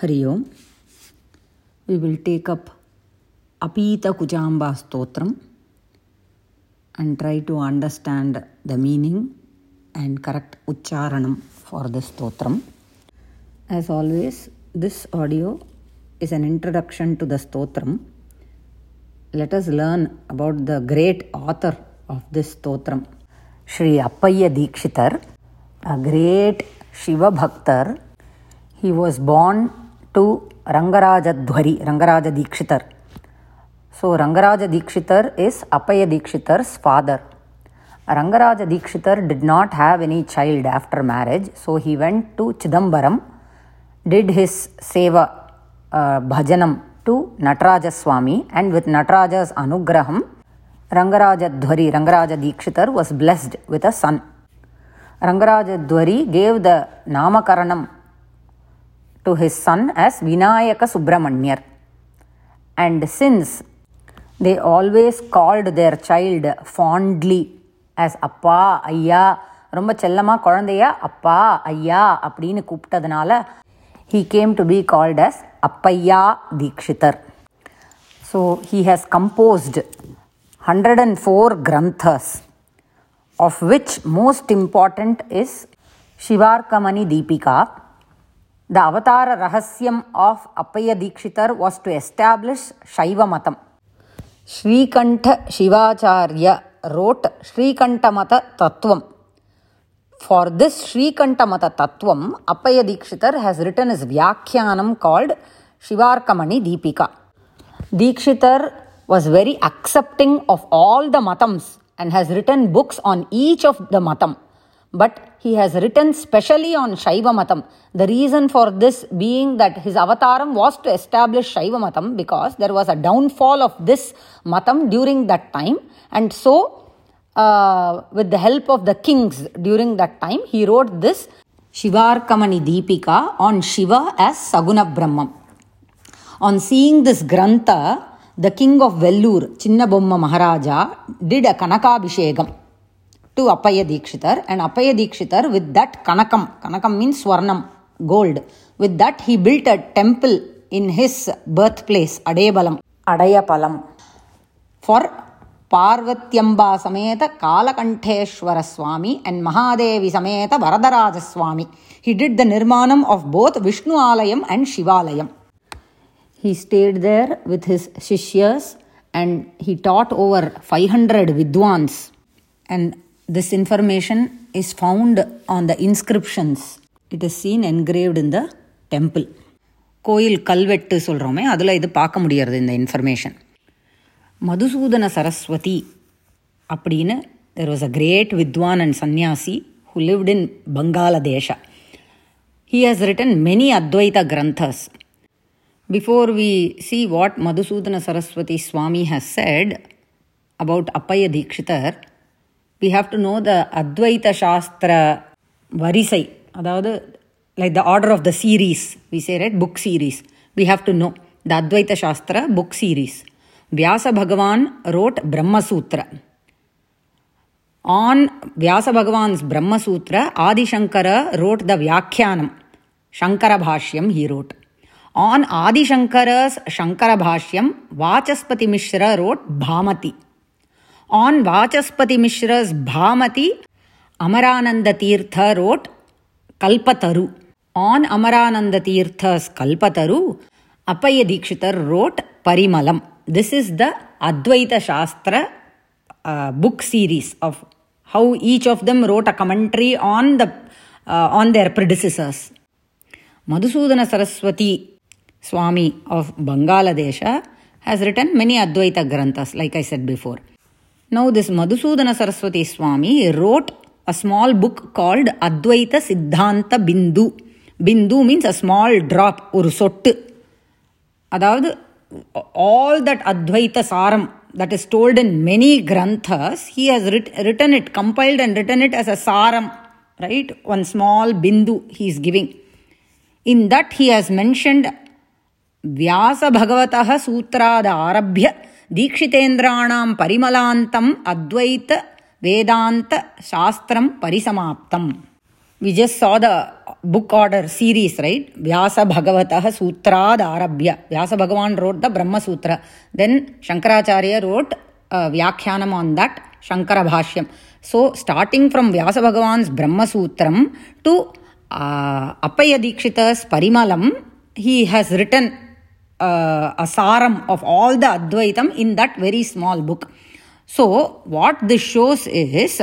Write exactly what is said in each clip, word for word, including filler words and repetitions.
Hari Om. We will take up Apita Kujamba Stotram and try to understand the meaning and correct Uccharanam for this Stotram. As always, this audio is an introduction to the Stotram. Let us learn about the great author of this Stotram, Sri Appaya Dikshitar, a great Shiva Bhaktar. He was born to Rangaraja Dhwari, Rangaraja Dikshitar. So Rangaraja Dikshitar is Appaya Dikshitar's father. Rangaraja Dikshitar did not have any child after marriage, so he went to Chidambaram, did his seva uh, bhajanam to Nataraja Swami, and with Nataraja's anugraham, Rangaraja Dhwari, Rangaraja Dikshitar was blessed with a son. Rangaraja Dhwari gave the Namakaranam to his son as Vinayaka Subramanyar. And since they always called their child fondly as Appa, Ayya, Romba Chellama Korandaya, Appa, Ayya, Appadinu Kuptadanala, he came to be called as Appaya Dikshitar. So he has composed one hundred four granthas, of which most important is Shivarkamani Deepika. The avatara rahasyam of Appaya Dikshitar was to establish Shaiva Matam. Shrikantha Shivacharya wrote Shrikantha Mata Tattvam. For this Shrikantha Mata Tattvam, Appaya Dikshitar has written his Vyakhyanam called Shivarkamani Deepika. Dikshitar was very accepting of all the matams and has written books on each of the matam. But he has written specially on Shaiva Matam. The reason for this being that his avataram was to establish Shaiva Matam, because there was a downfall of this matam during that time. And so, uh, with the help of the kings during that time, he wrote this Shivarkamani Deepika on Shiva as Saguna Brahman. On seeing this grantha, the king of Vellur, Chinnabomma Maharaja, did a Kanakabhishegam to Appaya Dikshitar, and Appaya Dikshitar with that Kanakam, Kanakam means Swarnam, gold, with that he built a temple in his birthplace, Adayapalam, Adayapalam, for Parvatyamba Sameta Kalakanteshwara Swami and Mahadevi Sameta Varadaraja Swami. He did the Nirmanam of both Vishnu Alayam and Shivalayam. He stayed there with his Shishyas and he taught over five hundred Vidwans, and this information is found on the inscriptions. It is seen engraved in the temple. Koil Kalvettu solrome, adula idu paaka mudiyarudhu in the information. Madhusudana Saraswati appadina, there was a great Vidwan and sannyasi who lived in Bangladesh. He has written many Advaita Granthas. Before we see what Madhusudana Saraswati Swami has said about Appaya Dikshitar, we have to know the Advaita Shastra Varisai, like the order of the series, we say, right, book series. We have to know the Advaita Shastra book series. Vyasa Bhagavan wrote Brahma Sutra. On Vyasa Bhagavan's Brahma Sutra, Adi Shankara wrote the Vyakhyanam, Shankara Bhashyam he wrote. On Adi Shankara's Shankara Bhashyam, Vachaspati Mishra wrote Bhamati. On Vachaspati Mishra's Bhamati, Amarananda Tirtha wrote Kalpataru. On Amarananda Tirtha's Kalpataru, Appaya Dikshitar wrote Parimalam. This is the Advaita Shastra uh, book series of how each of them wrote a commentary on the uh, on their predecessors. Madhusudana Saraswati Swami of Bangladesha has written many Advaita Granthas, like I said before. Now this Madhusudana Saraswati Swami wrote a small book called Advaita Siddhanta Bindu. Bindu means a small drop, oru sottu. Adavad, all that Advaita Saram that is told in many granthas, he has writ- written it, compiled and written it as a Saram, right? One small Bindu he is giving. In that he has mentioned Vyasa Bhagavataha Sutra Arabhya Dikshitendranam Parimalantam Advaita Vedanta Shastram Parisamaptam. We just saw the book order series, right? Vyasa Bhagavataha Sutrad Arabhya. Vyasa Bhagavan wrote the Brahma Sutra. Then Shankaracharya wrote uh, Vyakhyanam on that, Shankara Bhashyam. So starting from Vyasa Bhagavan's Brahma Sutram to uh, Appaya Dikshita's Parimalam, he has written uh, a saram of all the Advaitam in that very small book. So what this shows is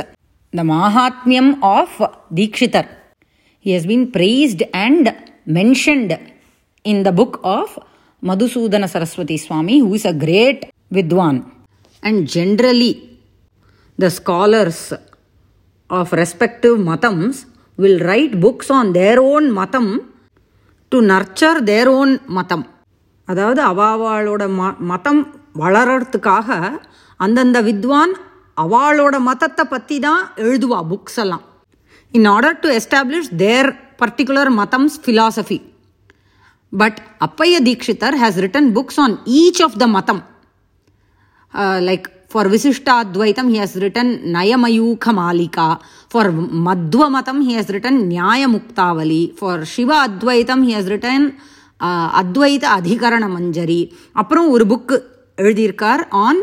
the Mahatmyam of Dikshitar. He has been praised and mentioned in the book of Madhusudana Saraswati Swami, who is a great Vidwan. And generally, the scholars of respective matams will write books on their own matam to nurture their own matam. அதாவது அவாவாளோட மதம் வளர்றதுக்காக அந்தந்த வித்வான் அவளோட மதத்தை பற்றி தான் எழுதுவா books எல்லாம். In order to establish their particular மதம்ஸ் philosophy. But Appaiya Dikshitar has written books on each of the matham. Like for Vishishtadvaitam he has written Nayamayukha Malika. For Madhva matham he has written Nyayamuktavali. For Shiva Advaitam he has return அத்வைத அதிகரண மஞ்சரி. அப்புறம் ஒரு புக்கு எழுதியிருக்கார் ஆன்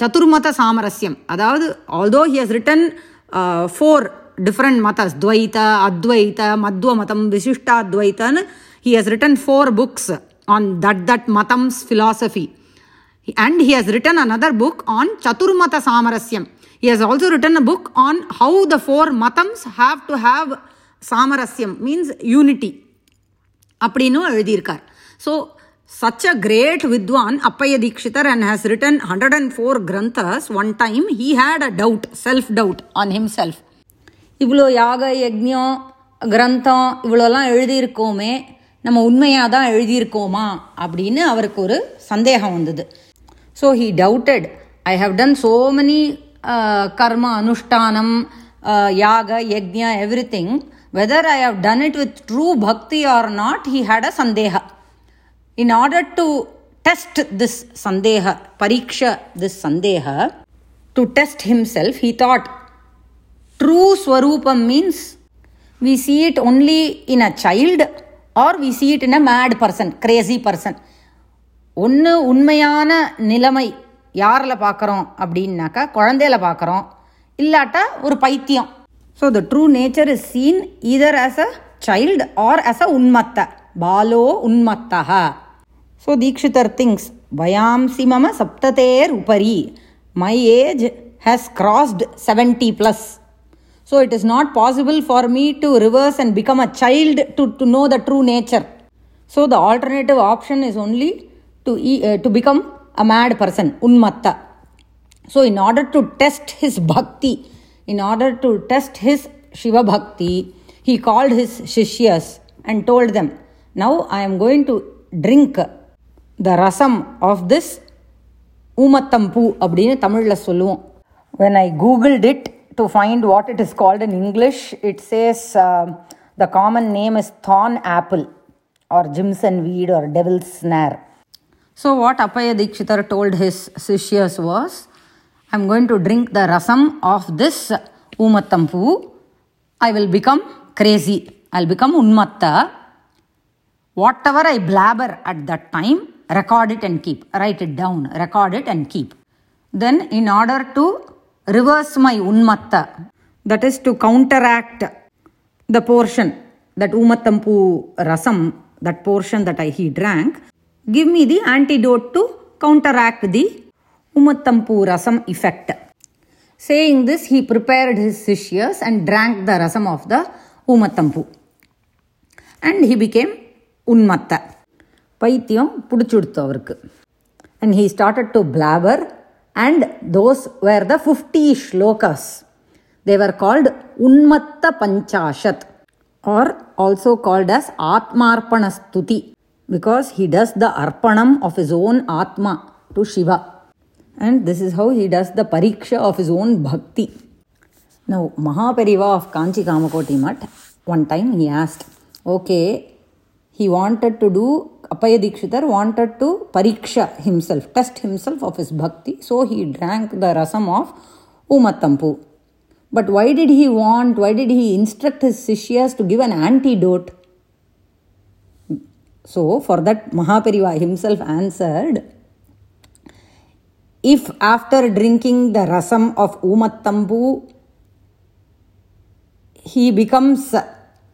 சதுர்மத சாமரஸ்யம். அதாவது although he has written four different மதஸ், துவைத, அத்வைத, மத்வ மதம், விசிஷ்டாத்வைதன்னு he has written four books on that that மதம்ஸ் philosophy. And he has written another book on Chaturmata Samarasya. He has also written a book on how the four matams have to have Samarasya, means unity. Appadinu eludhirkar. So, such a great Vidwan, Appaya Dikshitar, and has written one hundred four Granthas. One time, he had a doubt, self-doubt on himself. Ivlo Yaga, Yajna, Grantha, Ivlola eludhirkome, Nama Unmayada eludhirkoma, Appadinu avarku oru sandeham vandadu. So he doubted, I have done so many uh, karma, anushtanam, uh, yaga, yajna, everything. Whether I have done it with true bhakti or not, he had a sandeha. In order to test this sandeha, pariksha this sandeha, to test himself, he thought, true swarupam means we see it only in a child or we see it in a mad person, crazy person. ஒன்று உண்மையான நிலைமை யாரில் பார்க்குறோம் அப்படின்னாக்கா குழந்தையில பார்க்குறோம், இல்லாட்டா ஒரு பைத்தியம். So the true nature is seen either as a child or as a உன்மத்த பாலோ உன்மத்தா. ஸோ தீக்ஷிதர் திங்ஸ் வயாம்சி மம சப்ததேர் உபரி, my age has crossed seventy plus. So it is not possible for me to reverse and become a child to to know the true nature. So the alternative option is only to uh, to become a mad person, unmatta. So in order to test his bhakti, in order to test his Shiva bhakti, he called his shishyas and told them, now I am going to drink the rasam of this umattampu abdinu Tamil la solluvom. When I googled it to find what it is called in English, it says uh, the common name is thorn apple or Jimson weed or devil's snare. So what Appaya Dikshitar told his Sishyas was, I am going to drink the rasam of this Umattampu. I will become crazy. I will become Unmatta. Whatever I blabber at that time, record it and keep. Write it down. Record it and keep. Then in order to reverse my Unmatta, that is to counteract the portion, that Umattampu rasam, that portion that I, he drank, give me the antidote to counteract the Umattampu rasam effect. Saying this, he prepared his sishyas and drank the rasam of the Umattampu. And he became Unmatta. Paithiyam pudichuduthu avarku. And he started to blabber, and those were the fifty shlokas. They were called Unmatta Panchashat, or also called as Atmarpana Stuti, because he does the arpanam of his own atma to Shiva. And this is how he does the pariksha of his own bhakti. Now, Mahapariva of Kanchi Kamakoti Math, one time he asked, okay, he wanted to do, Appaya Dikshitar wanted to pariksha himself, test himself of his bhakti. So he drank the rasam of Umattampu. But why did he want, why did he instruct his Sishyas to give an antidote? So, for that, Mahapariva himself answered, if after drinking the rasam of Umattambu, he becomes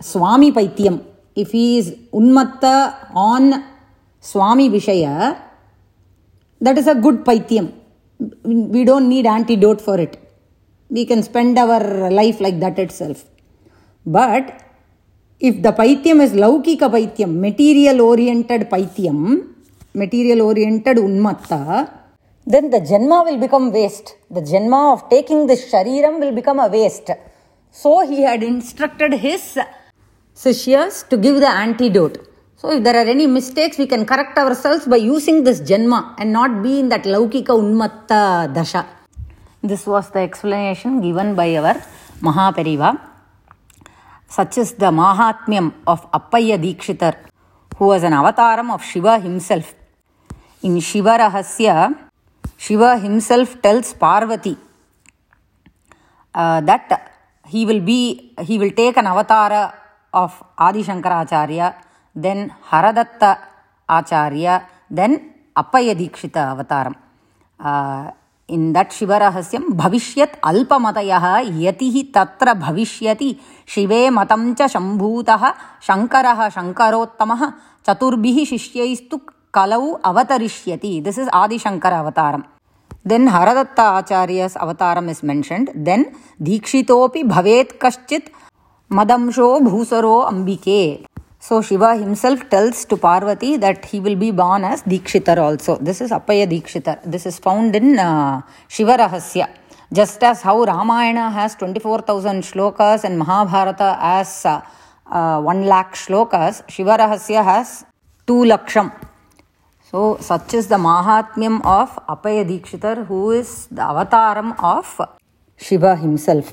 Swami Paityam, if he is Unmatta on Swami Vishaya, that is a good Paityam. We don't need antidote for it. We can spend our life like that itself. But if the Paityam is Laukika Paityam, material-oriented Paityam, material-oriented Unmatta, then the Janma will become waste. The Janma of taking this Shariram will become a waste. So he had instructed his Sishyas to give the antidote. So if there are any mistakes, we can correct ourselves by using this Janma and not be in that Laukika Unmatta Dasha. This was the explanation given by our Mahapariva. Such is the Mahatmyam of Appaya Dikshitar, who was an avataram of Shiva himself. In Shiva Rahasya, Shiva himself tells Parvati uh, that he will be, he will take an avatara of Adi Shankaracharya, then Haradatta Acharya, then Appaya Dikshita avataram. Uh, In that Shiva Rahasyam, Bhavishyat Alpamatayaha Yatihi Tatra Bhavishyati Shive Matamcha Shambhutaha Shankaraha Shankarottamaha Chaturbihi Shishyaistu Kalau Avatarishyati. This is Adi Shankara Avataram. Then Haradatta Acharya's Avataram is mentioned. Then Dikshitopi Bhavet Kaschit Madamsho Bhusaro Ambike. So Shiva himself tells to Parvati that he will be born as Dikshitar also. This is Appaya Dikshitar. This is found in uh, Shiva Rahasya. Just as how Ramayana has twenty-four thousand shlokas and Mahabharata has uh, uh, one lakh shlokas, Shiva Rahasya has two laksham. So such is the Mahatmyam of Appaya Dikshitar, who is the avataram of Shiva himself.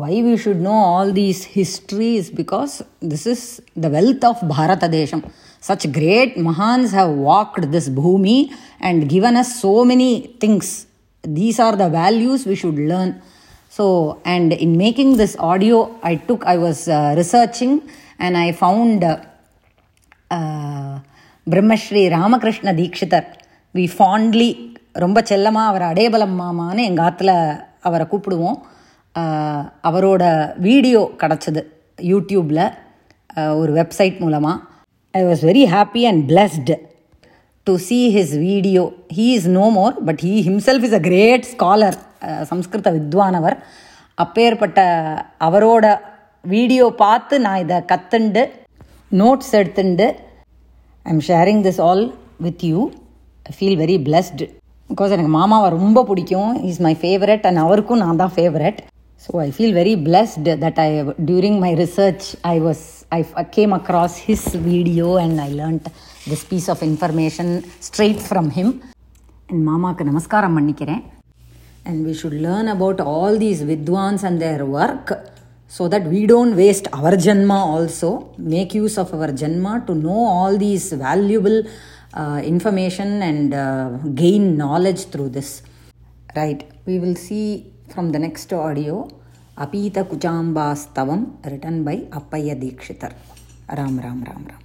Why we should know all these histories? Because this is the wealth of Bharatadesham. Such great Mahans have walked this bhumi and given us so many things. These are the values we should learn. So, and in making this audio, I took, I was uh, researching and I found uh, uh, Brahmashri Ramakrishna Dikshitar. We fondly, Romba Chellama, Avara Adebalamma Mane, Engaatla Avara Kuppuduvom. அவரோட video கிடச்சிது யூடியூப்பில் ஒரு website மூலமாக. I was very happy and blessed to see his video. He is no more, but he himself is a great scholar, Sanskrit வித்வானவர். அப்பேற்பட்ட அவரோட video பார்த்து நான் இதை கற்றுண்டு நோட்ஸ் எடுத்துண்டு I am sharing this all with you. I feel very blessed because எனக்கு மாமாவை ரொம்ப பிடிக்கும். He is my favourite and அவருக்கும் நான் தான் favourite. So I feel very blessed that I, during my research, I was, I came across his video and I learnt this piece of information straight from him. And Mama ku namaskaram pannikiren. And we should learn about all these vidwans and their work so that we don't waste our janma also. Make use of our janma to know all these valuable uh, information and uh, gain knowledge through this. Right, we will see from the next audio, Apita Kuchambastavam, written by Appaya Dikshitar. Ram Ram Ram Ram.